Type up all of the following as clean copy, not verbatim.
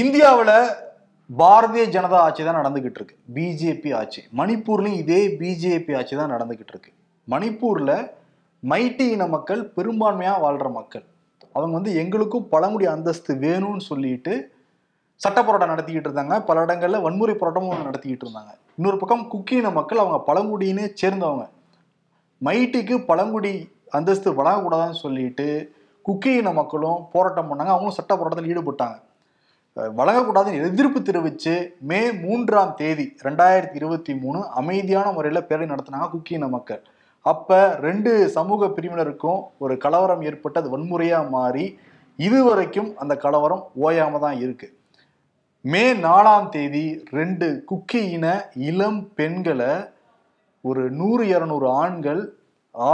இந்தியாவில் பாரதிய ஜனதா ஆட்சி தான் நடந்துகிட்டு இருக்கு, பிஜேபி ஆட்சி. மணிப்பூர்லையும் இதே பிஜேபி ஆட்சி தான் நடந்துகிட்டு இருக்கு. மணிப்பூர்ல மைட்டி இன மக்கள் பெரும்பான்மையா வாழ்ற மக்கள். அவங்க வந்து எங்களுக்கும் பழங்குடி அந்தஸ்து வேணும்னு சொல்லிட்டு சட்ட போராட்டம் நடத்திக்கிட்டு இருந்தாங்க. பல இடங்கள்ல வன்முறை போராட்டமும் நடத்திக்கிட்டு இருந்தாங்க. இன்னொரு பக்கம் குக்கி இன மக்கள், அவங்க பழங்குடியினே சேர்ந்தவங்க, மைட்டிக்கு பழங்குடி அந்தஸ்து வழங்கக்கூடாதான்னு சொல்லிட்டு குக்கி இன மக்களும் போராட்டம் பண்ணாங்க. அவங்களும் சட்ட போராட்டத்தில் ஈடுபட்டாங்க. வழங்கக்கூடாதுன்னு எதிர்ப்பு தெரிவித்து May 3 2023 அமைதியான முறையில் பேரணி நடத்தினாங்க குக்கி இன மக்கள். அப்போ 2 சமூக பிரிவினருக்கும் ஒரு கலவரம் ஏற்பட்டு அது வன்முறையாக மாறி இதுவரைக்கும் அந்த கலவரம் ஓயாமல் தான் இருக்குது. May 4 2 குக்கி இன இளம் பெண்களை ஒரு 100-200 ஆண்கள்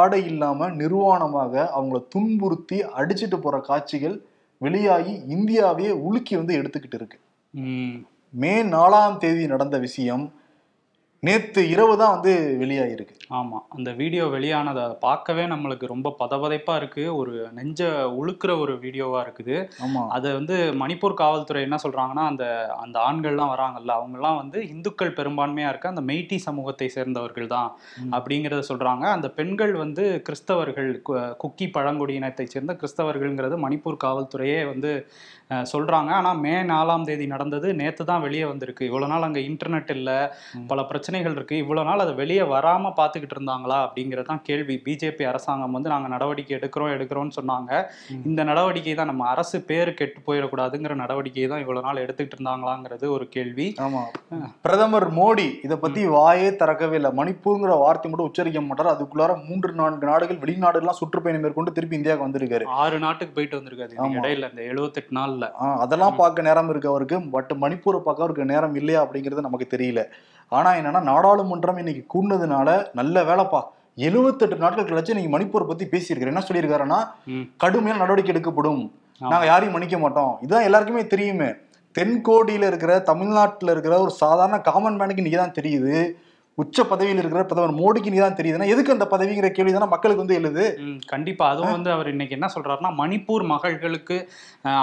ஆடை இல்லாமல் நிர்வாணமாக அவங்கள துன்புறுத்தி அடிச்சுட்டு போகிற காட்சிகள் வெளியாகி இந்தியாவே உலுக்கி வந்து எடுத்துக்கிட்டு இருக்கு. May 4 நடந்த விஷயம் நேற்று இரவு தான் வந்து வெளியாகிருக்கு. ஆமாம், அந்த வீடியோ வெளியானதை பார்க்கவே நம்மளுக்கு ரொம்ப பதபதைப்பாக இருக்குது. ஒரு நெஞ்ச உழுக்கிற ஒரு வீடியோவாக இருக்குது. ஆமாம், அதை வந்து மணிப்பூர் காவல்துறை என்ன சொல்கிறாங்கன்னா, அந்த ஆண்கள்லாம் வராங்கல்ல, அவங்கெல்லாம் வந்து இந்துக்கள் பெரும்பான்மையாக இருக்க அந்த மெய்டி சமூகத்தை சேர்ந்தவர்கள் தான் அப்படிங்கிறத சொல்கிறாங்க. அந்த பெண்கள் வந்து கிறிஸ்தவர்கள், குக்கி பழங்குடியினத்தை சேர்ந்த கிறிஸ்தவர்கள்ங்கிறது மணிப்பூர் காவல்துறையே வந்து சொல்கிறாங்க. ஆனால் May 4 நடந்தது நேற்று தான் வெளியே வந்திருக்கு. இவ்வளோ நாள் அங்கே இன்டர்நெட் இல்லை, பல பிரச்சனை இருக்கு. இவ்வளவு நாள் அது வெளியே வராம பாத்துக்கிட்டு இருந்தாங்களா அப்படிங்கறதான் கேள்வி. பிஜேபி அரசாங்கம் வந்து நாங்க நடவடிக்கை எடுக்கிறோம்னு சொன்னாங்க. இந்த நடவடிக்கை தான் நம்ம அரசு பேரு கெட்டு போயிடக்கூடாதுங்கிற நடவடிக்கையை தான் இவ்வளவு நாள் எடுத்துக்கிட்டு இருந்தாங்களாங்கிறது ஒரு கேள்வி. ஆமா, பிரதமர் மோடி இதை பத்தி வாயே திறக்கவே இல்லை. மணிப்பூர்ங்கிற வார்த்தை மட்டும் உச்சரிக்க மாட்டார். அதுக்குள்ளார 3-4 நாடுகள், வெளிநாடுகள்லாம் சுற்றுப்பயணம் மேற்கொண்டு திருப்பி இந்தியாவுக்கு வந்திருக்காரு. 6 நாட்டுக்கு போயிட்டு வந்திருக்காரு இடையில இந்த 78 நாள்ல. அதெல்லாம் பார்க்க நேரம் இருக்கு அவருக்கு, பட் மணிப்பூரை பார்க்க அவருக்கு நேரம் இல்லையா அப்படிங்கிறது நமக்கு தெரியல. ஆனா என்னன்னா, நாடாளுமன்றம் இன்னைக்கு கூடினதுனால நல்ல வேலைப்பா, 78 நாட்கள் கழிச்சு இன்னைக்கு மணிப்பூர் பத்தி பேசியிருக்காரு. என்ன சொல்லியிருக்காருன்னா, கடுமையான நடவடிக்கை எடுக்கப்படும், நாங்க யாரையும் மன்னிக்க மாட்டோம். இதுதான் எல்லாருக்குமே தெரியுமே. தென்கோடியில இருக்கிற, தமிழ்நாட்டில் இருக்கிற ஒரு சாதாரண காமன் மேனுக்கு இன்னைக்கு தான் தெரியுது, உச்ச பதவியில் இருக்கிற பிரதமர் மோடிக்கு நீ தான் தெரியுதுன்னா எதுக்கு அந்த பதவிங்கிற கேள்வி தானே மக்களுக்கு வந்து எழுது. கண்டிப்பா, அதுவும் வந்து அவர் இன்னைக்கு என்ன சொல்றாருன்னா, மணிப்பூர் மகள்களுக்கு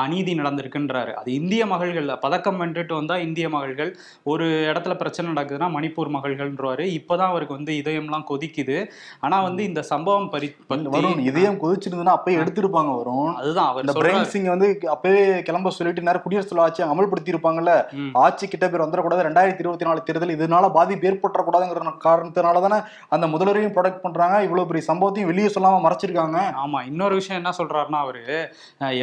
அநீதி நடந்திருக்குன்றாரு. அது இந்திய மகள்கள் பதக்கம் வென்றுட்டு வந்தா இந்திய மகள்கள், ஒரு இடத்துல பிரச்சனை நடக்குதுன்னா மணிப்பூர் மகள்கள்ன்றாரு. இப்பதான் அவருக்கு வந்து இதயம்லாம் கொதிக்குது. ஆனா வந்து இந்த சம்பவம் வரும், இதயம் கொதிச்சிருந்ததுன்னா அப்பயே எடுத்திருப்பாங்க வரும். அதுதான் அவர் பிரேமசிங் வந்து அப்பவே கிளம்ப சொல்லிட்டு நேரம் குடியரசு துணை ஆட்சி அமல்படுத்தி இருப்பாங்கல்ல, ஆட்சி கிட்ட பேர் வந்துடக்கூடாது, 2024 தேர்தல் இதனால பாதிப்பு ஏற்பட்டக்கூடாது காரணத்தினாலதானே அந்த முதல்வரையும் ப்ரொடெக்ட் பண்றாங்க. இவ்வளவு பெரிய சம்பவத்தையும் வெளியே சொல்லாம மறைச்சிருக்காங்க. ஆமா, இன்னொரு விஷயம் என்ன சொல்றாருன்னா, அவரு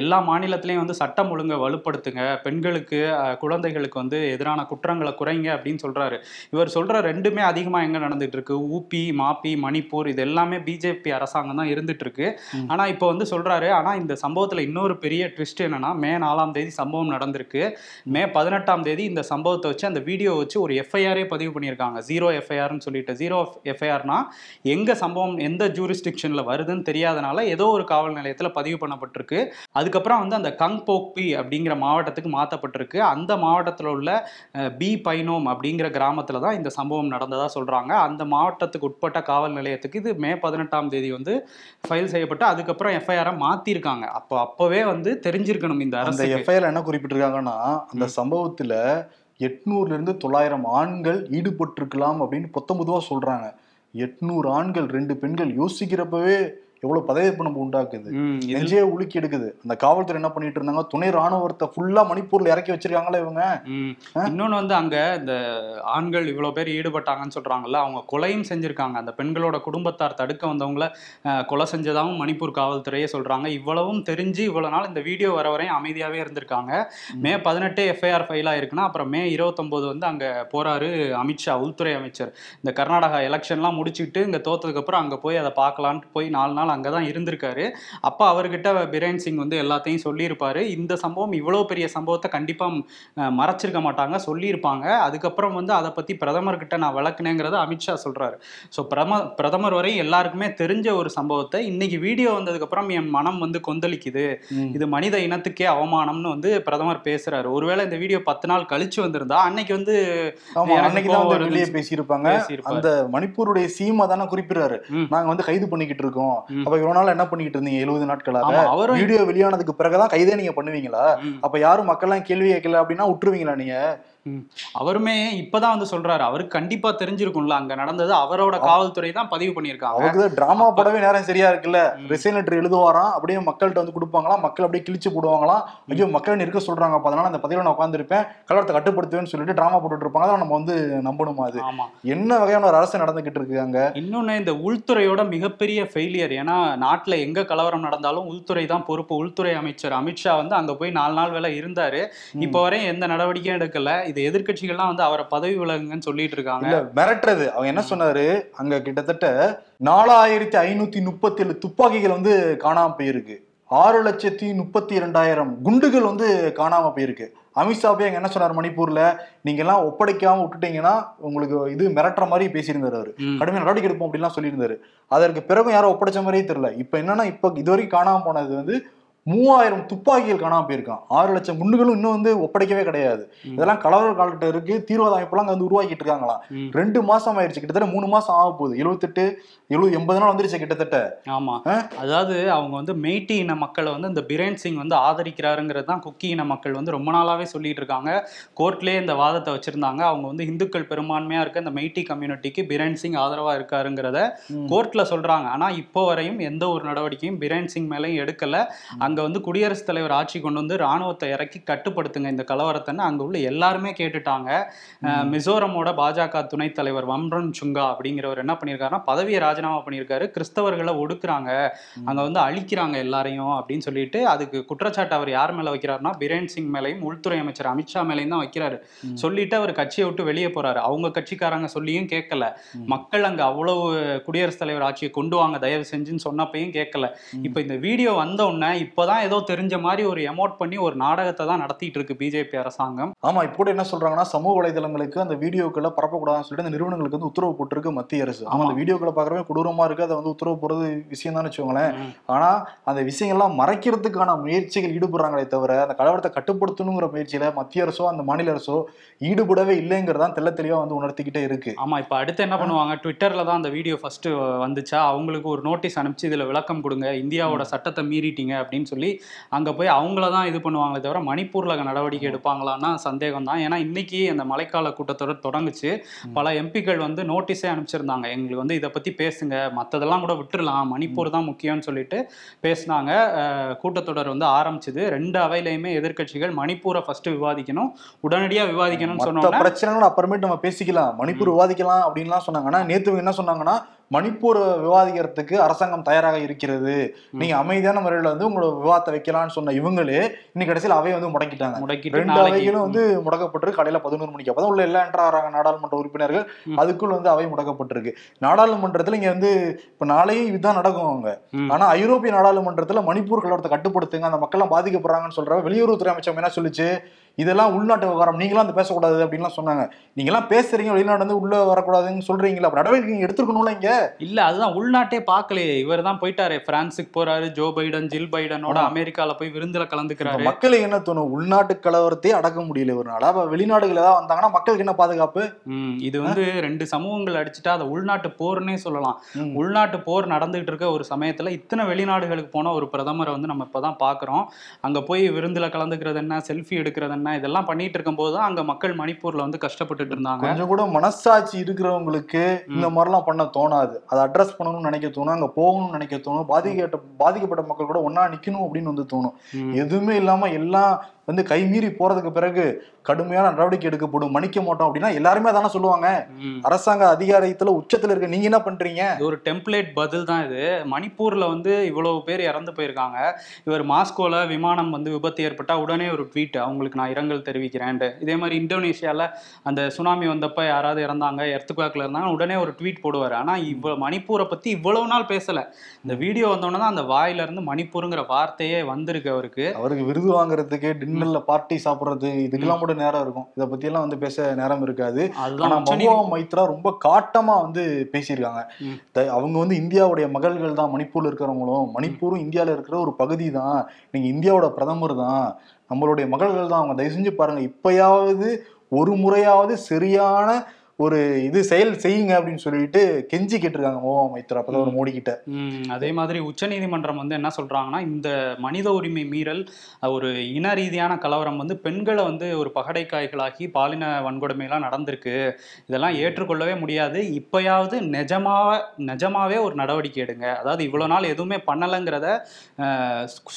எல்லா மாநிலத்திலையும் வந்து சட்டம் ஒழுங்க வலுப்படுத்துங்க, பெண்களுக்கு குழந்தைகளுக்கு வந்து எதிரான குற்றங்களை குறைங்க அப்படின்னு சொல்றாரு. இவர் சொல்ற ரெண்டுமே அதிகமா எங்க நடந்துட்டு இருக்கு, ஊபி, மாப்பி, மணிப்பூர், இது எல்லாமே பிஜேபி அரசாங்கம் தான் இருந்துட்டு இருக்கு. ஆனா இப்ப வந்து சொல்றாரு, ஆனா இந்த சம்பவத்துல இன்னொரு பெரிய ட்விஸ்ட் என்னன்னா, May 4 சம்பவம் நடந்திருக்கு. May 18 இந்த சம்பவத்தை வச்சு, அந்த வீடியோ வச்சு ஒரு எஃப்ஐஆரே பதிவு பண்ணியிருக்காங்க. 0 FIR சொல்லிட்டு, 0 FIRனா எங்க சம்பவம் எந்த ஜூரிஸ்டிக்ஷன்ல வருதுன்னு தெரியாதனால ஏதோ ஒரு காவல் நிலையத்தில் பதிவு பண்ணப்பட்டிருக்கு. அதுக்கப்புறம் வந்து அந்த கங்போக்பி அப்படிங்கிற மாவட்டத்துக்கு மாற்றப்பட்டிருக்கு. அந்த மாவட்டத்தில் உள்ள பி பைனோம் அப்படிங்கிற கிராமத்தில் தான் இந்த சம்பவம் நடந்ததாக சொல்றாங்க. அந்த மாவட்டத்துக்கு உட்பட்ட காவல் நிலையத்துக்கு இது May 18 வந்து ஃபைல் செய்யப்பட்டு அதுக்கப்புறம் எஃப்ஐஆரை மாத்திருக்காங்க. அப்பவே வந்து தெரிஞ்சிருக்கணும் இந்த அரசு. எஃப்ஐஆர் என்ன குறிப்பிட்டிருக்காங்கன்னா, அந்த சம்பவத்தில் 800-900 ஆண்கள் ஈடுபட்டிருக்கலாம் அப்படின்னு பொத்தம்பதுவா சொல்றாங்க. 800 ஆண்கள், 2 பெண்கள், யோசிக்கிறப்பவே எவ்வளவு பதவிப்பு நம்ம உண்டாக்குது, நெஞ்சே உலுக்கி எடுக்குது. அந்த காவல்துறை என்ன பண்ணிட்டு இருந்தாங்க, துணை ராணுவத்தை ஃபுல்லா மணிப்பூர்ல இறக்கி வச்சிருக்காங்களா இவங்க. இன்னொன்னு வந்து அங்க இந்த ஆண்கள் இவ்வளவு பேர் ஈடுபட்டாங்கன்னு சொல்றாங்கல்ல, அவங்க கொலையும் செஞ்சிருக்காங்க. அந்த பெண்களோட குடும்பத்தார் தடுக்க வந்தவங்களை கொலை செஞ்சதாகவும் மணிப்பூர் காவல்துறையே சொல்றாங்க. இவ்வளவும் தெரிஞ்சு இவ்வளவு நாள் இந்த வீடியோ வர வரையும் அமைதியாவே இருந்திருக்காங்க. May 18 எஃப்ஐஆர் ஃபைல் ஆயிருக்குன்னா, அப்புறம் May 29 வந்து அங்க போறாரு அமித்ஷா, உள்துறை அமைச்சர். இந்த கர்நாடகா எலெக்ஷன்லாம் முடிச்சுட்டு இங்க தோத்ததுக்கு அப்புறம் அங்க போய் அதை பார்க்கலான்ட்டு போய் 4 நாள் அங்கதான் இருந்திருக்காரு. அப்ப அவர்கிட்ட பிரேமசிங் வந்து எல்லாத்தையும் சொல்லியிருப்பாரு. இந்த சம்பவம் இவ்வளவு பெரிய சம்பவத்தை கண்டிப்பா மறைச்சிருக்க மாட்டாங்க, சொல்லியிருப்பாங்க. அதுக்கப்புறம் வந்து அதை பத்தி பிரதமர் கிட்ட நான் விளக்குனேங்கிறத அமித்ஷா சொல்றாரு. ஸோ பிரதமர் வரை எல்லாருக்குமே தெரிஞ்ச ஒரு சம்பவத்தை இன்னைக்கு வீடியோ வந்ததுக்கு அப்புறம் என் மனம் வந்து கொந்தளிக்குது, இது மனித இனத்துக்கே அவமானம்னு வந்து பிரதமர் பேசுறாரு. ஒருவேளை இந்த வீடியோ 10 நாள் கழிச்சு வந்திருந்தா அன்னைக்கு வந்து பேசியிருப்பாங்க. அந்த மணிப்பூருடைய சீமா தானே குறிப்பிடுறாரு, நாங்க வந்து கைது பண்ணிக்கிட்டு இருக்கோம், அப்ப இவ்வளவு நாள் என்ன பண்ணிட்டு இருந்தீங்க 70 நாட்களாக? வீடியோ வெளியானதுக்கு பிறகுதான் கைதே நீங்க பண்ணுவீங்களா? அப்ப யாரும் மக்கள் எல்லாம் கேள்வி கேட்கல அப்படின்னா விட்டுருவீங்களா நீங்க? அவருமே இப்பதான் வந்து சொல்றாரு, அவருக்கு கண்டிப்பா தெரிஞ்சிருக்கும்ல அங்க நடந்தது. அவரோட காவல்துறை தான் பதிவு பண்ணியிருக்காங்க. அவருக்கு டிராமா படவே நேரம் சரியா இருக்குல்ல. ரிசைன் லெட்டர் எழுதுவாராம், அப்படியே மக்கள்கிட்ட வந்து கொடுப்பாங்களாம், மக்கள் அப்படியே கிழிச்சு போடுவாங்களாம். ஐயோ மக்கள் இருக்க சொல்றாங்க, அதனால அந்த பதிவில் நான் உட்காந்துருப்பேன், கலவரத்தை கட்டுப்படுத்துவேன்னு சொல்லிட்டு டிராமா போட்டுட்டு இருப்பாங்க. நம்ம வந்து நம்பணுமா? அது என்ன வகையான ஒரு அரசு நடந்துகிட்டு இருக்காங்க? இன்னொன்னு இந்த உள்துறையோட மிகப்பெரிய ஃபெயிலியர். ஏன்னா நாட்டுல எங்க கலவரம் நடந்தாலும் உள்துறை தான் பொறுப்பு. உள்துறை அமைச்சர் அமித்ஷா வந்து அங்க போய் 4 நாள் வேலை இருந்தாரு, இப்ப வரையும் எந்த நடவடிக்கையும் எடுக்கல. இது எதிர்கட்சிகள்லாம் வந்து அவரை பதவி விலகுங்கன்னு சொல்லிட்டு இருக்காங்க, மிரட்டுறது. அவங்க என்ன சொன்னாரு, அங்க கிட்டத்தட்ட 4537 துப்பாக்கிகள் வந்து காணாம போயிருக்கு, 6,32,000 குண்டுகள் வந்து காணாம போயிருக்கு. அமித்ஷா போய் அங்க என்ன சொன்னார், மணிப்பூர்ல நீங்க எல்லாம் ஒப்படைக்காம விட்டுட்டீங்கன்னா உங்களுக்கு இது மிரட்டுற மாதிரி பேசியிருந்தாரு அவரு, கடுமையான நடவடிக்கை எடுப்போம் அப்படின்லாம் சொல்லியிருந்தாரு. அதற்கு பிறகு யாரும் ஒப்படைச்ச மாதிரியே தெரியல. இப்ப என்னன்னா, இப்ப இதுவரைக்கும் காணாம போனது வந்து 3000 துப்பாக்கிகள் காணாம போயிருக்கான், 6 லட்சம் குண்டுகளும் இன்னும் வந்து ஒப்படைக்கவே கிடையாது. இதெல்லாம் கலவர காலத்துல இருக்கு. தீவிரவாத அமைப்புலாம் அங்க வந்து உருவாக்கிட்டு இருக்காங்களாம். 2 மாசம் ஆயிடுச்சு, கிட்டத்தட்ட 3 மாசம் ஆக போகுது. 78-80 நாள் வந்துருச்சு கிட்டத்தட்ட. ஆமா, அதாவது அவங்க வந்து மைட்டி இன மக்களை வந்து இந்த பிரேமசிங் வந்து ஆதரிக்கிறாருங்கிறது தான் குக்கி இன மக்கள் வந்து ரொம்ப நாளாவே சொல்லிட்டு இருக்காங்க. கோர்ட்லயே இந்த வாதத்தை வச்சிருந்தாங்க. அவங்க வந்து இந்துக்கள் பெரும்பான்மையா இருக்க இந்த மைட்டி கம்யூனிட்டிக்கு பிரேமசிங் ஆதரவா இருக்காருங்கிறத கோர்ட்ல சொல்றாங்க. ஆனா இப்போ வரையும் எந்த ஒரு நடவடிக்கையும் பிரேமசிங் மேலையும் எடுக்கல. வந்து குடியரசுத் தலைவர் ஆட்சி கொண்டு வந்து ராணுவத்தை இறக்கி கட்டுப்படுத்துங்க இந்த கலவரத்தை அங்க உள்ள எல்லாருமே கேட்டுட்டாங்க. மிசோரமோட பாஜக துணைத் தலைவர் வம்ரன் சுங்கா அப்படிங்கிறவர் என்ன பண்ணியிருக்காருன்னா, பதவியை ராஜினாமா பண்ணியிருக்காரு. கிறிஸ்தவர்களை ஒடுக்குறாங்க, அங்க வந்து அழிக்கிறாங்க எல்லாரையும் அப்படின்னு சொல்லிட்டு அதுக்கு குற்றச்சாட்டு அவர் யார் மேல வைக்கிறாருன்னா, பிரேம் சிங் மேலையும் உள்துறை அமைச்சர் அமித்ஷா மேலையும் தான் வைக்கிறாரு. சொல்லிட்டு அவர் கட்சியை விட்டு வெளியே போறாரு. அவங்க கட்சிக்காரங்க சொல்லியும் கேட்கல, மக்கள் அங்க அவ்வளவு குடியரசுத் தலைவர் ஆட்சியை கொண்டு வாங்க தயவு செஞ்சுன்னு சொன்னப்பையும் கேட்கல. இப்ப இந்த வீடியோ வந்த உடனே இப்பதான் ஏதோ தெரிஞ்ச மாதிரி ஒரு எமோட் பண்ணி ஒரு நாடகத்தை தான் நடத்திட்டு இருக்கு பிஜேபி அரசாங்கம். ஆமா, இப்போ என்ன சொல்றாங்கன்னா, சமூக வலைதளங்களுக்கு அந்த வீடியோக்களை பரப்பக்கூடாதுன்னு சொல்லிட்டு அந்த நிறுவனங்களுக்கு வந்து உத்தரவு போட்டிருக்கு மத்திய அரசு. ஆமா, அந்த வீடியோக்களை பார்க்கறவே கொடூரமா இருக்கு. அதை வந்து உத்தரவு போடுறது விஷயம் தான் வச்சுக்கோங்களேன். ஆனா அந்த விஷயங்கள்லாம் மறைக்கிறதுக்கான முயற்சிகள் ஈடுபடுறாங்களே தவிர அந்த கலவரத்தை கட்டுப்படுத்தணுங்கிற முயற்சியில மத்திய அரசோ அந்த மாநில அரசோ ஈடுபடவே இல்லைங்கிறதான் தெல்ல தெளிவா வந்து உணர்த்திக்கிட்டே இருக்கு. ஆமா, இப்ப அடுத்து என்ன பண்ணுவாங்க, ட்விட்டர்ல தான் அந்த வீடியோ ஃபர்ஸ்ட் வந்துச்சா, அவங்களுக்கு ஒரு நோட்டீஸ் அனுப்பிச்சு இதுல விளக்கம் கொடுங்க, இந்தியாவோட சட்டத்தை மீறிட்டீங்க அப்படின்னு சொல்லி அங்க போய் அவங்களதான் இது பண்ணுவாங்களே தவிர மணிப்பூர்ல நடவடிக்கை எடுப்பாங்களான்னா சந்தேகம் தான். ஏன்னா இன்னைக்கு அந்த மழைக்கால கூட்டத்தொடர் தொடங்குச்சு. பல எம்பிக்கள் வந்து நோட்டீஸே அனுப்பிச்சிருந்தாங்க, எங்களுக்கு வந்து இதை பத்தி பேசுங்க, மற்றதெல்லாம் கூட விட்டுடலாம், மணிப்பூர் தான் முக்கியம்னு சொல்லிட்டு பேசினாங்க. கூட்டத்தொடர் வந்து ஆரம்பிச்சது. 2 அவையிலையுமே எதிர்கட்சிகள் மணிப்பூரை ஃபர்ஸ்ட் விவாதிக்கணும், உடனடியா விவாதிக்கணும்னு சொன்னாங்க. பிரச்சனைன்னு அப்புறமேட்டு நம்ம பேசிக்கலாம், மணிப்பூர் விவாதிக்கலாம் அப்படின்லாம் சொன்னாங்கன்னா, நேத்து என்ன சொன்னாங்கன்னா, மணிப்பூர் விவாதிக்கிறதுக்கு அரசாங்கம் தயாராக இருக்கிறது, நீங்க அமைதியான முறையில வந்து உங்களை விவாதத்தை வைக்கலாம்னு சொன்ன இவங்களே இன்னைக்கு கடைசியில் அவையை வந்து முடக்கிட்டாங்க. 2 அவைகளும் வந்து முடக்கப்பட்டு காலையில 11 மணிக்கு அப்பதான் உள்ள எல்லாம் என்ட்ராறாங்க நாடாளுமன்ற உறுப்பினர்கள். அதுக்குள் வந்து அவை முடக்கப்பட்டிருக்கு. நாடாளுமன்றத்துல இங்க வந்து இப்ப நாளையும் இதுதான் நடக்கும் அவங்க. ஆனா ஐரோப்பிய நாடாளுமன்றத்துல மணிப்பூர் கலவரத்தை கட்டுப்படுத்துங்க, அந்த மக்கள் எல்லாம் பாதிக்கப்படுறாங்கன்னு சொல்ற வெளியுறவுத்துறை அமைச்சர் என்ன சொல்லிச்சு, இதெல்லாம் உள்நாட்டு விவகாரம், நீங்களாம் வந்து பேசக்கூடாது அப்படின்லாம் சொன்னாங்க. நீங்களாம் பேசுறீங்க, வெளிநாடு வந்து உள்ள வரக்கூடாதுன்னு சொல்றீங்களா, நடவடிக்கை எடுத்துக்கணும்ல இங்க? இல்ல, அதுதான் உள்நாட்டே பாக்கலையே. இவர் தான் போயிட்டாரு, பிரான்ஸுக்கு போறாரு, ஜோ பைடன் ஜில் பைடனோட அமெரிக்கால போய் விருந்துல கலந்துக்கிறாரு. மக்களுக்கு என்ன தோணும், உள்நாட்டு கலவரத்தையே அடக்க முடியல ஒரு நாள், அப்ப வெளிநாடுகள் ஏதாவது வந்தாங்கன்னா மக்களுக்கு என்ன பாதுகாப்பு? இது வந்து 2 சமூகங்கள் அடிச்சுட்டா அதை உள்நாட்டு போர்னே சொல்லலாம். உள்நாட்டு போர் நடந்துகிட்டு இருக்க ஒரு சமயத்துல இத்தனை வெளிநாடுகளுக்கு போன ஒரு பிரதமரை வந்து நம்ம இப்பதான் பாக்குறோம். அங்க போய் விருந்துல கலந்துக்கிறது என்ன, செல்ஃபி எடுக்கிறது என்ன, இதெல்லாம் பண்ணிட்டு இருக்கும் போது அங்க மக்கள் மணிப்பூர்ல வந்து கஷ்டப்பட்டு இருந்தாங்க. கொஞ்சம் கூட மனசாட்சி இருக்கிறவங்களுக்கு இந்த மாதிரிலாம் பண்ண தோணாது. அதை அட்ரஸ் பண்ணணும்னு நினைக்க தோணும், அங்க போகணும்னு நினைக்க தோணும், பாதிக்கப்பட்ட மக்கள் கூட ஒன்னா நிக்கணும் அப்படின்னு வந்து தோணும். எதுவுமே இல்லாம எல்லாம் வந்து கை மீறி போறதுக்கு பிறகு கடுமையான நடவடிக்கை எடுக்கப்படும், மன்னிக்க மாட்டோம் அப்படின்னா எல்லாருமே தானே சொல்லுவாங்க. அரசாங்க அதிகாரத்துல உச்சத்துல இருக்க நீங்க என்ன பண்றீங்க? ஒரு டெம்ப்ளேட் பதில் தான் இது. மணிப்பூர்ல வந்து இவ்வளவு பேர் இறந்து போயிருக்காங்க. இவர் மாஸ்கோல விமானம் வந்து விபத்து ஏற்பட்டா உடனே ஒரு ட்வீட், அவங்களுக்கு நான் இரங்கல் தெரிவிக்கிறேன். இதே மாதிரி இந்தோனேஷியால அந்த சுனாமி வந்தப்ப யாராவது இறந்தாங்க, எர்த்குவேக்ல இருந்தாங்க, உடனே ஒரு ட்வீட் போடுவார். ஆனா இவ்வளவு மணிப்பூரை பத்தி இவ்வளவு நாள் பேசல. இந்த வீடியோ வந்தோடனே தான் அந்த வாயில இருந்து மணிப்பூருங்கிற வார்த்தையே வந்திருக்கு. அவருக்கு விருது வாங்குறதுக்கு பார்ட்டி சாப்பிடுறது இதுக்கெல்லாம் கூட நேரம் இருக்கும், இதை பத்தி எல்லாம் வந்து பேச நேரம் இருக்காது. மைத்ரா ரொம்ப காட்டமா வந்து பேசியிருக்காங்க. அவங்க வந்து இந்தியாவுடைய மகள்கள் தான் மணிப்பூர்ல இருக்கிறவங்களும், மணிப்பூரும் இந்தியாவில இருக்கிற ஒரு பகுதி தான், நீங்க இந்தியாவோட பிரதமர் தான், நம்மளுடைய மகள்கள் தான், அவங்க தயவு செஞ்சு பாருங்க, இப்பயாவது ஒரு முறையாவது சரியான ஒரு இது செயல் செய்யுங்க அப்படின்னு சொல்லிட்டு கெஞ்சி கேட்டிருக்காங்க ஓம் மைத்ரா பிரதமர் மோடி கிட்ட. அதே மாதிரி உச்சநீதிமன்றம் வந்து என்ன சொல்றாங்கன்னா, இந்த மனித உரிமை மீறல் ஒரு இன ரீதியான கலவரம் வந்து பெண்களை வந்து ஒரு பகடைக்காய்களாகி பாலின வன்கொடுமையெல்லாம் நடந்திருக்கு, இதெல்லாம் ஏற்றுக்கொள்ளவே முடியாது, இப்பயாவது நிஜமாவே ஒரு நடவடிக்கை எடுங்க, அதாவது இவ்வளோ நாள் எதுவுமே பண்ணலைங்கிறத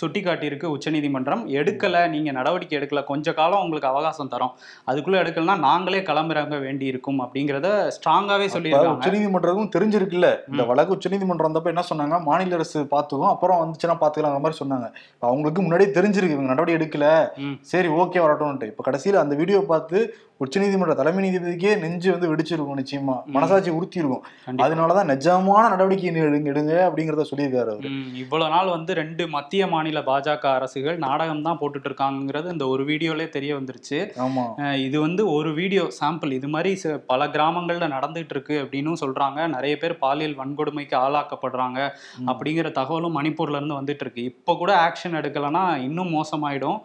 சுட்டி காட்டியிருக்கு உச்சநீதிமன்றம். எடுக்கலை, நீங்கள் நடவடிக்கை எடுக்கலை, கொஞ்ச காலம் உங்களுக்கு அவகாசம் தரோம், அதுக்குள்ளே எடுக்கலைன்னா நாங்களே கிளம்புறாங்க வேண்டி இருக்கும் அப்படிங்கிறத ஸ்ட்ராங்காகவே சொல்லியிருக்காங்க. உச்சநீதிமன்றமும் தெரிஞ்சிருக்குல்ல இந்த வழக்கு. உச்சநீதிமன்றம் வந்தப்போ என்ன சொன்னாங்க, மாநில அரசு பார்த்துக்கும் அப்புறம் வந்துச்சுன்னா பார்த்துக்கலாம் அந்த மாதிரி சொன்னாங்க. அவங்களுக்கு முன்னாடியே தெரிஞ்சிருக்கு இவங்க நடவடிக்கை எடுக்கல, சரி ஓகே வரட்டும்ட்டு. இப்போ கடைசியில் அந்த வீடியோ பார்த்து உச்சநீதிமன்ற தலைமை நீதிபதிக்கே நெஞ்சு வந்து வெடிச்சிருக்கும், நிச்சயமா மனசாட்சி உறுத்தி இருக்கும். அதனாலதான் நிஜமான நடவடிக்கை எடுங்க அப்படிங்கறத சொல்லியிருக்காரு அவர். இவ்வளவு நாள் வந்து 2 மத்திய மாநில பாஜக அரசுகள் நாடகம் தான் போட்டுட்டு இருக்காங்கிறது இந்த ஒரு வீடியோலே தெரிய வந்துருச்சு. ஆமா, இது வந்து ஒரு வீடியோ சாம்பிள். இது மாதிரி பல கிராமங்கள்ல நடந்துட்டு இருக்கு அப்படின்னு சொல்றாங்க. நிறைய பேர் பாலியல் வன்கொடுமைக்கு ஆளாக்கப்படுறாங்க அப்படிங்கிற தகவலும் மணிப்பூர்ல இருந்து வந்துட்டு இருக்கு. இப்ப கூட ஆக்ஷன் எடுக்கலன்னா இன்னும் மோசமாயிடும்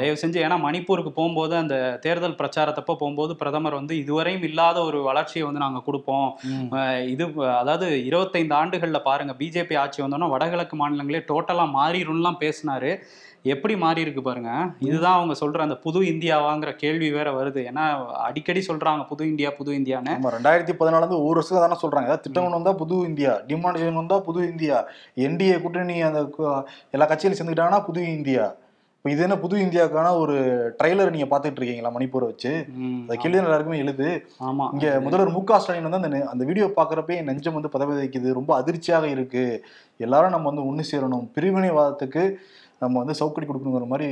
தயவு செஞ்சு. ஏன்னா மணிப்பூருக்கு போகும்போது அந்த தேர்தல் பிரச்சாரத்தை போகும்போது பிரதமர் வந்து இதுவரையும் இல்லாத ஒரு வளர்ச்சியை வந்து நாங்க கொடுப்போம், இது அதாவது 25 ஆண்டுகள்ல பாருங்க பிஜேபி ஆட்சி வந்தோம்னா வடகிழக்கு மாநிலங்களே டோட்டலா மாறிடும்லாம் பேசினாரு. எப்படி மாறி இருக்கு பாருங்க. இதுதான் அவங்க சொல்ற அந்த புது இந்தியாவாங்கிற கேள்வி வேற வருது. ஏன்னா அடிக்கடி சொல்றாங்க புது இந்தியா புது இந்தியான்னு. 2014 வந்து ஒரு வருஷம் தானே சொல்றாங்க, ஏதாவது திட்டம் வந்தா புது இந்தியா, டிமாண்டேஷன் வந்தா புது இந்தியா, என்டிஏ கூட்டணி அந்த எல்லா கட்சியிலும் சேர்ந்துக்கிட்டாங்கன்னா புது இந்தியா. இப்போ இது என்ன புது இந்தியாவுக்கான ஒரு ட்ரெய்லர் நீங்க பாத்துட்டு இருக்கீங்களா மணிப்பூரை வச்சு? அதை கேள்வி எல்லாருக்குமே எழுது. ஆமா, இங்க முதல்வர் மு க ஸ்டாலின் வந்து அந்த வீடியோ பாக்குறப்ப நெஞ்சம் வந்து பதவி வைக்குது, ரொம்ப அதிர்ச்சியாக இருக்கு. எல்லாரும் நம்ம வந்து ஒண்ணு சேரணும், பிரிவினைவாதத்துக்கு நம்ம வந்து சவுக்கடி கொடுக்கணுங்கிற மாதிரி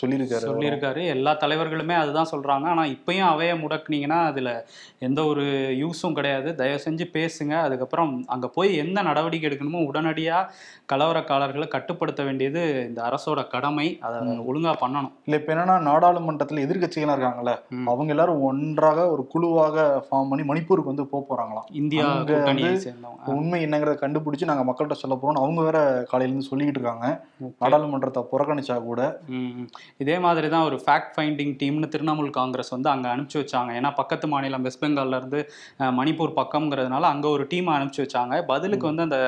சொல்லியிருக்காரு. எல்லா தலைவர்களுமே அதுதான் சொல்றாங்க. ஆனா இப்பயும் அவைய முடக்குனீங்கன்னா அதுல எந்த ஒரு யூஸும் கிடையாது. தயவு செஞ்சு பேசுங்க, அதுக்கப்புறம் அங்க போய் என்ன நடவடிக்கை எடுக்கணுமோ உடனடியா கலவரக்காரர்களை கட்டுப்படுத்த வேண்டியது இந்த அரசோட கடமை, அதை ஒழுங்கா பண்ணணும். இல்ல இப்ப என்னன்னா நாடாளுமன்றத்துல எதிர்கட்சிகளா இருக்காங்கல்ல, அவங்க எல்லாரும் ஒன்றாக ஒரு குழுவாக ஃபார்ம் பண்ணி மணிப்பூருக்கு வந்து போறாங்களாம். இந்தியா உண்மை என்னங்கிறத கண்டுபிடிச்சு நாங்க மக்கள்கிட்ட சொல்ல போறோம்னு அவங்க வேற காலையில இருந்து சொல்லிக்கிட்டு இருக்காங்க. நாடாளுமன்றத்தை புறக்கணிச்சா கூட. இதே மாதிரி தான் ஒரு ஃபேக்ட் ஃபைண்டிங் டீம்னு திரிணாமுல் காங்கிரஸ் வந்து அங்கே அனுப்பிச்சி வச்சாங்க. ஏன்னா பக்கத்து மாநிலம் வெஸ்ட் பெங்கால்லேருந்து மணிப்பூர் பக்கம்ங்கிறதுனால அங்கே ஒரு டீமை அனுப்பிச்சி வச்சாங்க. பதிலுக்கு வந்து அந்த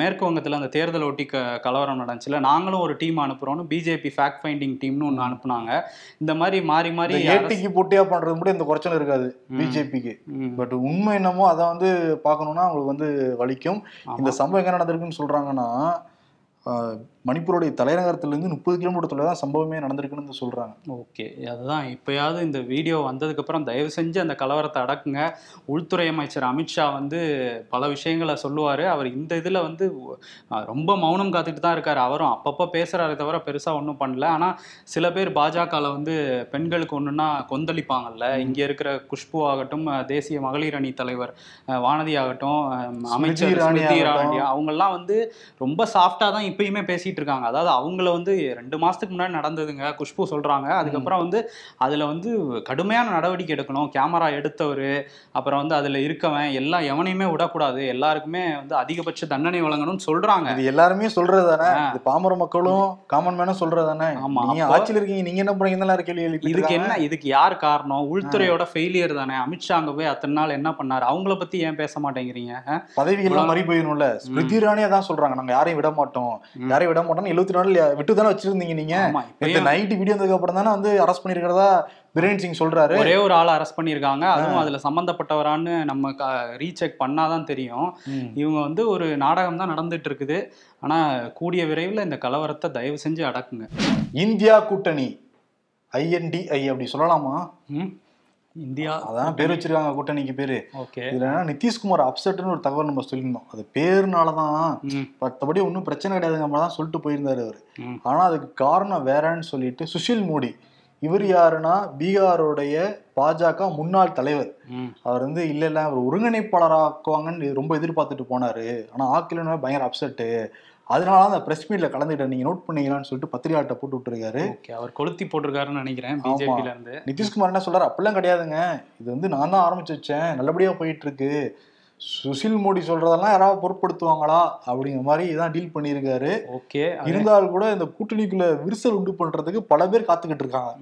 மேற்கு வங்கத்தில் அந்த தேர்தல் ஒட்டி கலவரம் நடந்துச்சுல, நாங்களும் ஒரு டீம் அனுப்புகிறோன்னு பிஜேபி ஃபேக்ட் ஃபைண்டிங் டீம்னு ஒன்று அனுப்புனாங்க. இந்த மாதிரி மாறி மாறி ஏடிக்கு போட்டியாக பண்ணுறது மட்டும் இந்த குறைச்சல் இருக்காது பிஜேபிக்கு, பட் உண்மை என்னமோ அதை வந்து பார்க்கணுன்னா அவங்களுக்கு வந்து வலிக்கும். இந்த சம்பவம் எங்கே நடந்திருக்குன்னு சொல்கிறாங்கன்னா, மணிப்பூருடைய தலைநகரத்திலிருந்து 30 கிலோமீட்டர் தொலைவில் தான் சம்பவமே நடந்திருக்குன்னு சொல்கிறாங்க. ஓகே, அதுதான் இப்போயாவது இந்த வீடியோ வந்ததுக்கப்புறம் தயவு செஞ்சு அந்த கலவரத்தை அடக்குங்க. உள்துறை அமைச்சர் அமித்ஷா வந்து பல விஷயங்களை சொல்லுவார். அவர் இந்த இதில் வந்து ரொம்ப மௌனம் காத்துட்டு தான் இருக்கார். அவரும் அப்பப்போ பேசுகிறாரு தவிர பெருசாக ஒன்றும் பண்ணல. ஆனால் சில பேர் பாஜகவில் வந்து பெண்களுக்கு ஒன்றுன்னா கொந்தளிப்பாங்கல்ல, இங்கே இருக்கிற குஷ்பு ஆகட்டும், தேசிய மகளிர் அணி தலைவர் வானதி ஆகட்டும், அமைச்சர் ஸ்மிருதி இராணி, அவங்கெல்லாம் வந்து ரொம்ப சாஃப்டாக தான் இப்பயுமே பேசிட்டு இருக்காங்க. அதாவது அவங்கள வந்து 2 மாசத்துக்கு முன்னாடி நடந்ததுங்க குஷ்பு சொல்றாங்க. அதுக்கப்புறம் வந்து அதுல வந்து கடுமையான நடவடிக்கை எடுக்கணும், கேமரா எடுத்தவர் அப்புறம் வந்து அதுல இருக்கவன் எல்லாம் எவனையுமே விடக்கூடாது, எல்லாருக்குமே வந்து அதிகபட்ச தண்டனை வழங்கணும்னு சொல்றாங்க. இது எல்லாருமே சொல்றதுதானே, பாமர மக்களும் காமன் மேனும் சொல்றதுதானே. ஆமா, ஆட்சியில் இருக்கீங்க நீங்க என்ன பண்றீங்க கேள்வி எழுப்பி இதுக்கு என்ன, இதுக்கு யார் காரணம்? உள்துறையோட ஃபெயிலியர் தானே. அமித்ஷா அங்க போய் அத்தனை நாள் என்ன பண்ணாரு, அவங்கள பத்தி ஏன் பேச மாட்டேங்கிறீங்க? பதவிகள்லாம் மறி போயிடும்ல. ஸ்மிருதி இராணியா தான் சொல்றாங்க நாங்க யாரையும் விட மாட்டோம், யாரையும் விட மாட்டோம்னு 74 விட்டு தானே வச்சிருந்தீங்க நீங்க. நைட் வீடியோ வந்ததுக்கு அப்புறம் தானே வந்து அரெஸ்ட் பண்ணிருக்கிறதா பிரேமசிங் சொல்றாரு. ஒரே ஒரு ஆளை அரெஸ்ட் பண்ணியிருக்காங்க, அதுவும் அதுல சம்பந்தப்பட்டவரான்னு நம்ம ரீசெக் பண்ணாதான் தெரியும். இவங்க வந்து ஒரு நாடகம் தான் நடந்துட்டு இருக்குது. ஆனா கூடிய விரைவில் இந்த கலவரத்தை தயவு செஞ்சு அடக்குங்க. இந்தியா கூட்டணி ஐஎன்டிஐ அப்படி சொல்லலாமா? இந்தியா அதான் பேர் வச்சிருக்காங்க கூட்டணிக்கு பேரு. இதுல நிதீஷ்குமார் அப்செட்னு ஒரு தகவல் நம்ம சொல்லியிருந்தோம், அது பேருனாலதான், மற்றபடி ஒன்றும் பிரச்சனை கிடையாதுங்க தான் சொல்லிட்டு போயிருந்தாரு அவரு. ஆனா அதுக்கு காரணம் வேறன்னு சொல்லிட்டு சுஷில் மோடி, இவர் யாருன்னா பீகாரோடைய பாஜக முன்னாள் தலைவர், அவர் வந்து இல்ல அவர் ஒருங்கிணைப்பாளராக்குவாங்கன்னு ரொம்ப எதிர்பார்த்துட்டு போனாரு. ஆனா ஆக்கிலன்னு பயங்கர அப்செட்டு, அதனால அந்த பிரஸ் மீட்ல கலந்துட்டேன் நீங்க நோட் பண்ணீங்களான்னு சொல்லிட்டு பத்திரிகையாட்ட போட்டு விட்டுருக்காரு. அவர் கொளுத்தி போட்டிருக்காருன்னு நினைக்கிறேன் பிஜேபில இருந்து. நிதிஷ்குமார் என்ன சொல்றாரு, அப்படிலாம் கிடையாதுங்க, இது வந்து நான் தான் ஆரம்பிச்சு வச்சேன், நல்லபடியா போயிட்டு இருக்கு, சுஷில் மோடி சொல்றதெல்லாம் யாராவது பொருட்படுத்துவாங்களா அப்படிங்கிற மாதிரி இதான் டீல் பண்ணியிருக்காரு. ஓகே, இருந்தாலும் கூட இந்த கூட்டணிக்குள்ள விரிசல் உண்டு பண்றதுக்கு பல பேர் காத்துக்கிட்டு இருக்காங்க.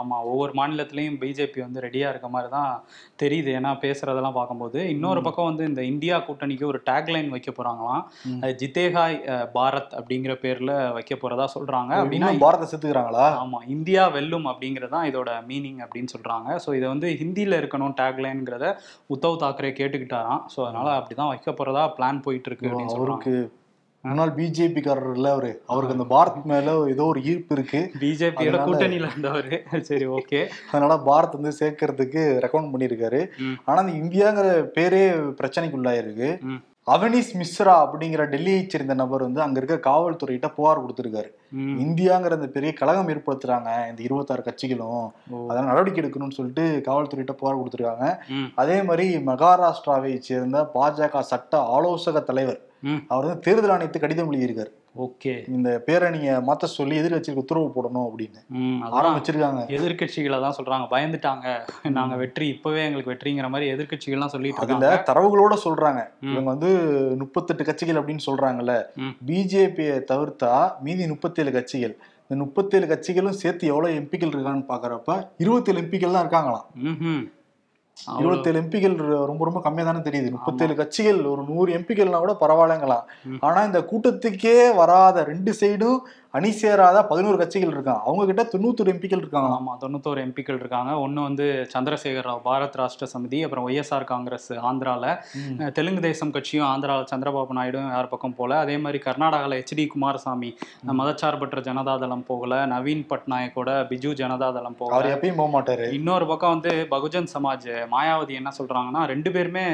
ஆமா, ஒவ்வொரு மாநிலத்திலையும் பிஜேபி வந்து ரெடியா இருக்க மாதிரி தான் தெரியுது. ஏன்னா பேசுறதெல்லாம் பார்க்கும்போது இன்னொரு பக்கம் வந்து இந்த இந்தியா கூட்டணிக்கு ஒரு டேக்லைன் வைக்க போறாங்களாம், ஜிதேகாய் பாரத் அப்படிங்கிற பேர்ல வைக்க போறதா சொல்றாங்க. அப்படின்னா பாரத சேர்த்துக்கிறாங்களா? ஆமா, இந்தியா வெல்லும் அப்படிங்கறதான் இதோட மீனிங் அப்படின்னு சொல்றாங்க. ஸோ இதை வந்து ஹிந்தியில இருக்கணும் டேக்லைன்ங்கிறத உத்தவ் தாக்கரே கேட்டுக்கிட்டாராம். ஸோ அதனால அப்படிதான் வைக்க போறதா பிளான் போயிட்டு இருக்கு அப்படின்னு சொல்றாங்க. ஆனால் பிஜேபிக்காரர் இல்லை அவரு, அவருக்கு அந்த பாரத் மேல ஏதோ ஒரு ஈர்ப்பு இருக்கு, பிஜேபியோட கூட்டணியில இருந்தவரு. சரி, ஓகே, அதனால பாரத் வந்து சேர்க்கறதுக்கு ரெக்கமெண்ட் பண்ணியிருக்காரு. ஆனா அந்த இந்தியாங்கிற பேரே பிரச்சனைக்குள்ளாயிருக்கு. அவனீஷ் மிஸ்ரா அப்படிங்கிற டெல்லியை சேர்ந்த நபர் வந்து அங்க இருக்க காவல்துறையிட்ட புகார் கொடுத்திருக்காரு. இந்தியாங்கிற அந்த பெரிய கழகம் ஏற்படுத்துறாங்க இந்த 26 கட்சிகளும், அதனால நடவடிக்கை எடுக்கணும்னு சொல்லிட்டு காவல்துறையிட்ட புகார் கொடுத்திருக்காங்க. அதே மாதிரி மகாராஷ்டிராவை சேர்ந்த பாஜக சட்ட ஆலோசக தலைவர் அவர் வந்து தேர்தல் ஆணையத்துக்கு கடிதம் எழுதியிருக்காரு. ஓகே, இந்த பேரணியை மாத்த சொல்லி எதிர்கட்சிக்கு உத்தரவு போடணும் அப்படின்னு ஆரம்பிச்சிருக்காங்க. எதிர்கட்சிகளை தான் சொல்றாங்க, பயந்துட்டாங்க, நாங்க வெற்றி இப்பவே எங்களுக்கு வெற்றிங்கிற மாதிரி எதிர்கட்சிகள்லாம் சொல்லிட்டு இருக்காங்க. அதுல தரவுகளோட சொல்றாங்க, இவங்க வந்து 38 கட்சிகள் அப்படின்னு சொல்றாங்கல்ல, பிஜேபியை தவிர்த்தா மீதி 37 கட்சிகள், இந்த 37 கட்சிகளும் சேர்த்து எவ்வளவு எம்பிக்கள் இருக்கான்னு பாக்குறப்ப 27 எம்பிக்கள் தான் இருக்காங்களாம். 27 எம்பிக்கள் ரொம்ப ரொம்ப கம்மியா தானே தெரியுது. 37 கட்சிகள் ஒரு 100 எம்பிக்கள்னா கூட பரவாயில்லங்களாம். ஆனா இந்த கூட்டத்துக்கே வராத ரெண்டு சைடும் அணி சேராத 11 கட்சிகள் இருக்காங்க. அவங்க கிட்ட 91 எம்பிக்கள் இருக்காங்க. ஆமா, 91 எம்பிக்கள் இருக்காங்க. ஒன்று வந்து சந்திரசேகரராவ் பாரத் ராஷ்டிர சமிதி, அப்புறம் ஒய்எஸ்ஆர் காங்கிரஸ் ஆந்திரால, தெலுங்கு தேசம் கட்சியும் ஆந்திராவில் சந்திரபாபு நாயுடு யார் பக்கம் போல. அதே மாதிரி கர்நாடகாவில் ஹெச்டி குமாரசாமி மதச்சார்பற்ற ஜனதாதளம் போகல, நவீன் பட்நாயக்கோட பிஜு ஜனதாதளம் போகல, எப்பயும் போக மாட்டாரு. இன்னொரு பக்கம் வந்து பகுஜன் சமாஜ் மாயாவதி என்ன சொல்றாங்கன்னா, ரெண்டு பேருமே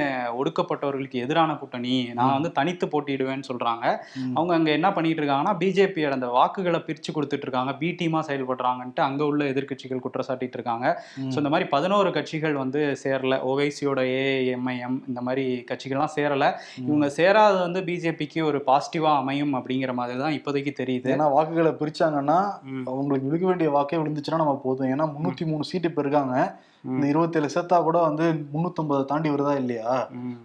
ஒடுக்கப்பட்டவர்களுக்கு எதிரான கூட்டணி, நான் வந்து தனித்து போட்டியிடுவேன்னு சொல்றாங்க. அவங்க அங்க என்ன பண்ணிட்டு இருக்காங்கன்னா, பிஜேபி அந்த வாக்குகளை பிரிச்சு கொடுத்துட்டு இருக்காங்க, பி டீமா செயல்படுறாங்கன்ட்டு அங்க உள்ள எதிர்கட்சிகள் குற்றச்சாட்டிட்டு இருக்காங்க. ஸோ இந்த மாதிரி 11 கட்சிகள் வந்து சேரல, ஓவைசியோட ஏஐஎம்ஐஎம் இந்த மாதிரி கட்சிகள்லாம் சேரல. இவங்க சேராது வந்து பிஜேபிக்கு ஒரு பாசிட்டிவா அமையும் அப்படிங்கிற மாதிரி தான் இப்போதைக்கு தெரியுது. ஏன்னா வாக்குகளை பிரிச்சாங்கன்னா அவங்களுக்கு விழுக்க வேண்டிய வாக்கே விழுந்துச்சுன்னா நம்ம போதும். ஏன்னா 303 சீட்டு இப்போ இருக்காங்க, இந்த 27 சேர்த்தா கூட வந்து 350 தாண்டி வருதா இல்லையா?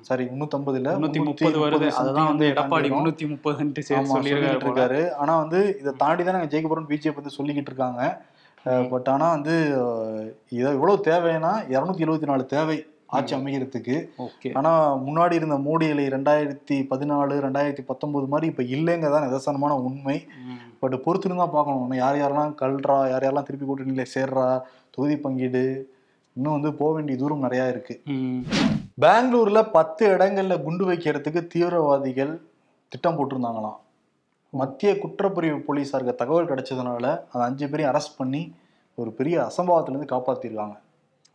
சாரி, 350 இல்ல 330 வருது. அதுதான் வந்து எடப்பாடி 330 சொல்லிட்டு இருக்காரு. ஆனா வந்து இதை தாண்டிதான் நாங்க ஜெயிக்க போறோம் பிஜேபி வந்து சொல்லிக்கிட்டு இருக்காங்க. பட் ஆனா வந்து இதை எவ்வளவு தேவைன்னா 274 தேவை ஆட்சி அமைக்கிறதுக்கு. ஆனா முன்னாடி இருந்த மோடியில 2014 2019 மாதிரி இப்ப இல்லைங்கதான் நிதர்சனமான உண்மை. பட் பொறுத்திருந்தா பாக்கணும், யார் யாரெல்லாம் கல்றா, யார் யாரெல்லாம் திருப்பி கூட்டணியில சேர்றா, தொகுதி பங்கீடு இன்னும் வந்து போக வேண்டிய தூரம் நிறையா இருக்கு. பெங்களூர்ல 10 இடங்கள்ல குண்டு வைக்கிறதுக்கு தீவிரவாதிகள் திட்டம் போட்டிருந்தாங்களாம். மத்திய குற்றப்பிரிவு போலீஸாருக்கு தகவல் கிடைச்சதுனால அந்த 5 பேரையும் அரெஸ்ட் பண்ணி ஒரு பெரிய அசம்பாவத்திலேருந்து காப்பாற்றிருக்காங்க.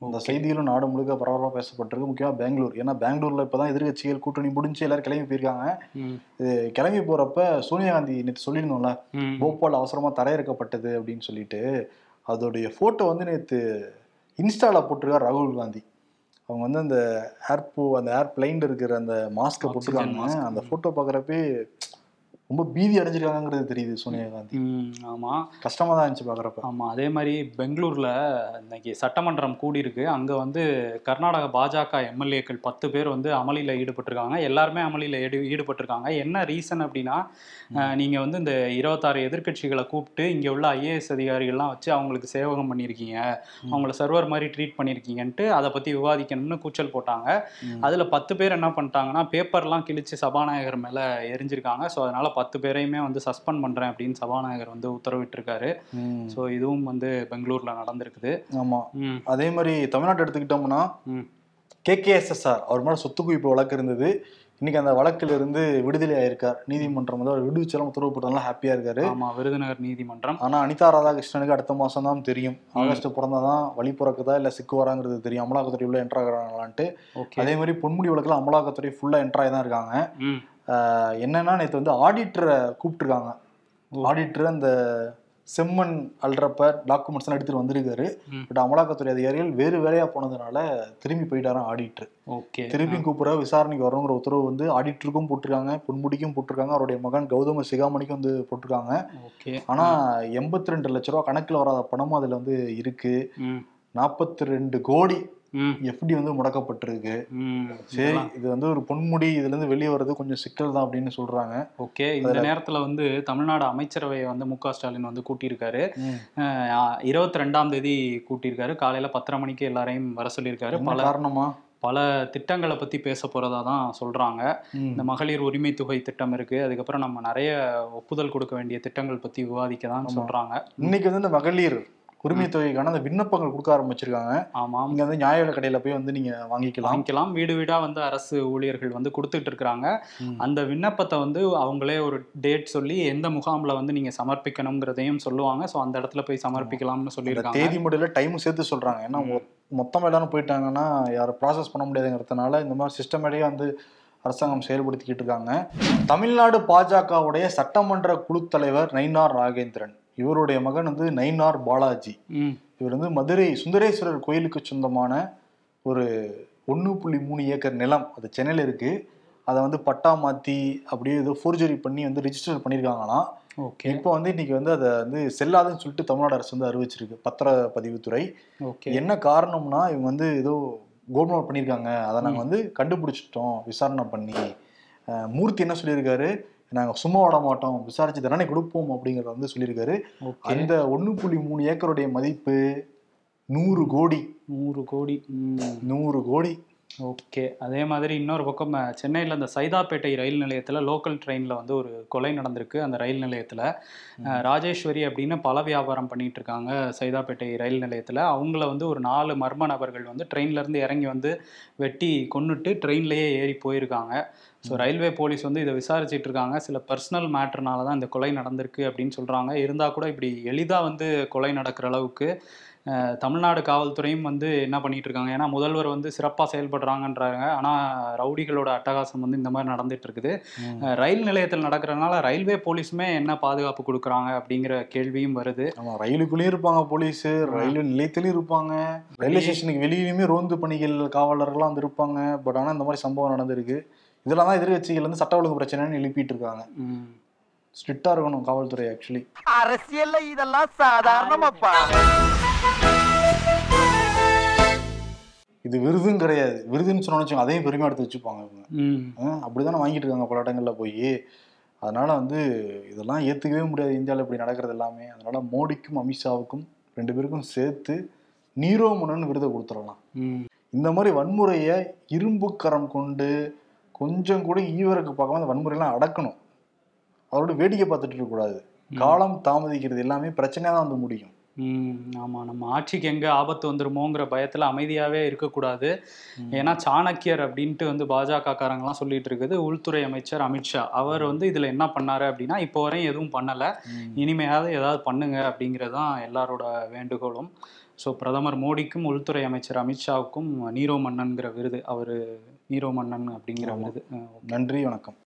இந்த செய்திகளும் நாடு முழுக்க பரபரப்பாக பேசப்பட்டிருக்கு, முக்கியமாக பெங்களூர். ஏன்னா பெங்களூர்ல இப்போதான் எதிர்கட்சிகள் கூட்டணி முடிஞ்சு எல்லாரும் கிளம்பி போயிருக்காங்க. கிளம்பி போறப்ப சோனியா காந்தி நேற்று சொல்லியிருந்தோம்ல, போபால் அவசரமா தரையிறக்கப்பட்டது அப்படின்னு சொல்லிட்டு, அதோடைய போட்டோ வந்து நேற்று இன்ஸ்டாவில் போட்டிருக்காரு ராகுல் காந்தி. அவங்க வந்து அந்த ஏர்பிளைன்ல இருக்கிற அந்த மாஸ்கை போட்டிருக்காங்க. அந்த ஃபோட்டோ பார்க்குறப்பே ரொம்ப பீதி அடைஞ்சிருக்காங்கிறது தெரியுது சோனியா காந்தி. ஆமா, கஷ்டமா தான் இருந்துச்சு பாக்குறப்ப. ஆமா, அதே மாதிரி பெங்களூர்ல இன்னைக்கு சட்டமன்றம் கூடியிருக்கு. அங்க வந்து கர்நாடக பாஜக எம்எல்ஏக்கள் 10 பேர் வந்து அமளியில ஈடுபட்டிருக்காங்க. எல்லாருமே அமளியில ஈடுபட்டிருக்காங்க. என்ன ரீசன் அப்படின்னா, நீங்க வந்து இந்த 26 எதிர்கட்சிகளை கூப்பிட்டு இங்க உள்ள ஐஏஎஸ் அதிகாரிகள்லாம் வச்சு அவங்களுக்கு சேவகம் பண்ணியிருக்கீங்க, அவங்கள சர்வர் மாதிரி ட்ரீட் பண்ணியிருக்கீங்கன்ட்டு அதை பத்தி விவாதிக்கணும்னு கூச்சல் போட்டாங்க. அதுல 10 பேர் என்ன பண்ணிட்டாங்கன்னா, பேப்பர்லாம் கிழிச்சு சபாநாயகர் மேல எரிஞ்சிருக்காங்க. ஸோ அதனால 10 பேரையுமே வந்து சஸ்பெண்ட் பண்றேன் அப்படின்னு சபாநாயகர் வந்து உத்தரவிட்டிருக்காரு. சோ இதுவும் வந்து பெங்களூர்ல நடந்திருக்குது. ஆமா, அதே மாதிரி தமிழ்நாட்டை எடுத்துக்கிட்டோம்னா கேகேஎஸ்எஸ்ஆர் அவர் மேல சொத்து குவிப்பு வழக்கு இருந்தது. இன்னைக்கு அந்த வழக்குல இருந்து விடுதலை ஆயிருக்கார். நீதிமன்றம் வந்து அவர் விடுவிச்செல்லாம் உத்தரவு போட்டதெல்லாம் ஹாப்பியா இருக்காரு. ஆமா, விருதுநகர் நீதிமன்றம். ஆனா அனிதா ராதாகிருஷ்ணனுக்கு அடுத்த மாசம் தான் தெரியும், ஆகஸ்ட் பிறந்தாதான் வழி பிறக்குதா இல்ல சிக்கு வராங்கிறது தெரியும், அமலாக்கத்துறை உள்ள என்ட்ரா ஆகிறாங்களான்ட்டு. அதே மாதிரி பொன்முடி வழக்குல அமலாக்கத்துறை ஃபுல்லா என்ட்ராய் தான் இருக்காங்க. என்னன்னா நேற்று வந்து ஆடிட்டரை கூப்பிட்டுருக்காங்க. ஆடிட்டர் அந்த செம்மண் அல்றப்ப டாக்குமெண்ட்ஸ் எல்லாம் எடுத்துட்டு வந்திருக்காரு. பட் அமலாக்கத்துறை அதிகாரிகள் வேறு வேலையா போனதுனால திரும்பி போயிட்டாராம் ஆடிட்டர். ஓகே, திரும்பி கூப்பிட விசாரணைக்கு வரணுங்கிற உத்தரவு வந்து ஆடிட்டருக்கும் போட்டிருக்காங்க, பொன்முடிக்கும் போட்டிருக்காங்க, அவருடைய மகன் கௌதம சிகாமணிக்கும் வந்து போட்டிருக்காங்க. ஆனா 82 லட்ச ரூபா கணக்குல வராத பணமும் அதுல வந்து இருக்கு. 42 கோடி எஃப்டி வந்து முடக்கப்பட்டிருக்கு. சரி, இது வந்து ஒரு பொன்முடி இதுல இருந்து வெளியே வர்றது கொஞ்சம் சிக்கல் தான் அப்படின்னு சொல்றாங்க. ஓகே, இந்த நேரத்துல வந்து தமிழ்நாடு அமைச்சரவையை வந்து மு க ஸ்டாலின் வந்து கூட்டியிருக்காரு. 22ஆம் தேதி கூட்டியிருக்காரு. காலையில 10:30 மணிக்கு எல்லாரையும் வர சொல்லியிருக்காரு. பல காரணமா பல திட்டங்களை பற்றி பேச போகிறதா தான் சொல்கிறாங்க. இந்த மகளிர் உரிமை தொகை திட்டம் இருக்குது, அதுக்கப்புறம் நம்ம நிறைய ஒப்புதல் கொடுக்க வேண்டிய திட்டங்கள் பற்றி விவாதிக்க தான் சொல்கிறாங்க. இன்றைக்கி வந்து இந்த மகளிர் உரிமை தொகைக்கான அந்த விண்ணப்பங்கள் கொடுக்க ஆரம்பிச்சிருக்காங்க. ஆமாம், இங்கே வந்து நியாய விலை கடையில் போய் வந்து நீங்கள் வாங்கிக்கலாம். வீடு வீடாக வந்து அரசு ஊழியர்கள் வந்து கொடுத்துட்டு இருக்கிறாங்க. அந்த விண்ணப்பத்தை வந்து அவங்களே ஒரு டேட் சொல்லி எந்த முகாமில் வந்து நீங்கள் சமர்ப்பிக்கணுங்கிறதையும் சொல்லுவாங்க. ஸோ அந்த இடத்துல போய் சமர்ப்பிக்கலாம்னு சொல்லியிருக்காங்க. தேதி முடியல, டைம் சேர்த்து சொல்கிறாங்க. ஏன்னா மொத்தமாக எல்லாரும் போயிட்டாங்கன்னா யாரும் ப்ராசஸ் பண்ண முடியாதுங்கிறதுனால இந்த மாதிரி சிஸ்டமேட்டிக்காக வந்து அரசாங்கம் செயல்படுத்திக்கிட்டு இருக்காங்க. தமிழ்நாடு பாஜகவுடைய சட்டமன்ற குழு தலைவர் நைனார் ராகேந்திரன், இவருடைய மகன் வந்து நைனார் பாலாஜி. இவர் வந்து மதுரை சுந்தரேஸ்வரர் கோயிலுக்கு சொந்தமான ஒரு 1.3 ஏக்கர் நிலம், அது சென்னையில் இருக்குது. அதை வந்து பட்டா மாற்றி அப்படியே ஏதோ ஃபோர்ஜரி பண்ணி வந்து ரிஜிஸ்டர் பண்ணியிருக்காங்களாம். ஓகே, இப்போ வந்து இன்னைக்கு வந்து அதை வந்து செல்லாதுன்னு சொல்லிட்டு தமிழ்நாடு அரசு வந்து அறிவிச்சிருக்கு, பத்திரப்பதிவுத்துறை. ஓகே, என்ன காரணம்னா இவங்க வந்து ஏதோ கோல்மால் பண்ணியிருக்காங்க, அதை நாங்கள் வந்து கண்டுபிடிச்சிட்டோம் விசாரணை பண்ணி. மூர்த்தி என்ன சொல்லியிருக்காரு, நாங்கள் சும்மா விட மாட்டோம், விசாரிச்சு தண்டனை கொடுப்போம் அப்படிங்கிறத வந்து சொல்லியிருக்காரு. அந்த 1.3 ஏக்கருடைய மதிப்பு 100 கோடி. 100 கோடி, 100 கோடி. ஓகே, அதே மாதிரி இன்னொரு பக்கம் சென்னையில் அந்த சைதாப்பேட்டை ரயில் நிலையத்தில் லோக்கல் ட்ரெயினில் வந்து ஒரு கொலை நடந்திருக்கு. அந்த ரயில் நிலையத்தில் ராஜேஸ்வரி அப்படின்னு பல வியாபாரம் பண்ணிகிட்டு இருக்காங்க சைதாப்பேட்டை ரயில் நிலையத்தில். அவங்கள வந்து ஒரு 4 மர்ம நபர்கள் வந்து ட்ரெயின்லேருந்து இறங்கி வந்து வெட்டி கொன்னுட்டு ட்ரெயின்லேயே ஏறி போயிருக்காங்க. ஸோ ரயில்வே போலீஸ் வந்து இதை விசாரிச்சுட்டு இருக்காங்க. சில பர்சனல் மேட்டர்னால தான் இந்த கொலை நடந்திருக்கு அப்படின்னு சொல்கிறாங்க. இருந்தால் கூட இப்படி எளிதாக வந்து கொலை நடக்கிற அளவுக்கு தமிழ்நாடு காவல்துறையும் வந்து என்ன பண்ணிகிட்டு இருக்காங்க. ஏன்னா முதல்வர் வந்து சிறப்பாக செயல்படுறாங்கன்றாங்க, ஆனால் ரவுடிகளோட அட்டகாசம் வந்து இந்த மாதிரி நடந்துட்டு இருக்குது. ரயில் நிலையத்தில் நடக்கிறதுனால ரயில்வே போலீஸுமே என்ன பாதுகாப்பு கொடுக்குறாங்க அப்படிங்கிற கேள்வியும் வருது. ஆமாம், ரயிலுக்குள்ளேயும் இருப்பாங்க போலீஸு, ரயில்வே நிலையத்திலையும் இருப்பாங்க, ரயில்வே ஸ்டேஷனுக்கு வெளியிலுமே ரோந்து பணிகள் காவலர்கள்லாம் வந்து இருப்பாங்க. பட் ஆனால் இந்த மாதிரி சம்பவம் நடந்திருக்கு. இதெல்லாம் தான் எதிர்கட்சிகள் வந்து சட்ட ஒழுங்கு பிரச்சனைன்னு எழுப்பிட்டு இருக்காங்க. ஸ்ட்ரிக்டா இருக்கணும் காவல்துறை. ஆக்சுவலி அரசியல்ல இதெல்லாம் சாதாரணமாப்பா. இது விருதும் கிடையாது. விருதுன்னு சொன்னோம்னு அதையும் பெருமையா எடுத்து வச்சுப்பாங்க இவங்க. அப்படிதானே வாங்கிட்டு இருக்காங்க பல இடங்கள்ல போய். அதனால வந்து இதெல்லாம் ஏத்துக்கவே முடியாது இந்தியாவில் இப்படி நடக்கிறது எல்லாமே. அதனால மோடிக்கும் அமித்ஷாவுக்கும் 2 பேருக்கும் சேர்த்து நீரோமணன் விருதை கொடுத்துடலாம். இந்த மாதிரி வன்முறையை இரும்புக்கரம் கொண்டு கொஞ்சம் கூட ஈவருக்கு பார்க்காம அந்த வன்முறையெல்லாம் அடக்கணும். அதோட வேடிக்கை பார்த்துட்டு இருக்கக்கூடாது. காலம் தாமதிக்கிறது எல்லாமே பிரச்சனையாக தான் வந்து முடியும். ஆமாம், நம்ம ஆட்சிக்கு எங்கே ஆபத்து வந்துருமோங்கிற பயத்தில் அமைதியாகவே இருக்கக்கூடாது. ஏன்னா சாணக்கியர் அப்படின்ட்டு வந்து பாஜகக்காரங்களாம் சொல்லிட்டு இருக்குது. உள்துறை அமைச்சர் அமித்ஷா அவர் வந்து இதில் என்ன பண்ணார் அப்படின்னா, இப்போ வரையும் எதுவும் பண்ணலை, இனிமையாவது ஏதாவது பண்ணுங்க அப்படிங்கிறது தான் எல்லாரோட வேண்டுகோளும். ஸோ பிரதமர் மோடிக்கும் உள்துறை அமைச்சர் அமித்ஷாவுக்கும் நீரோ மன்னன்கிற விருது. அவர் நீரோ மன்னன் அப்படிங்கிற விருது. நன்றி, வணக்கம்.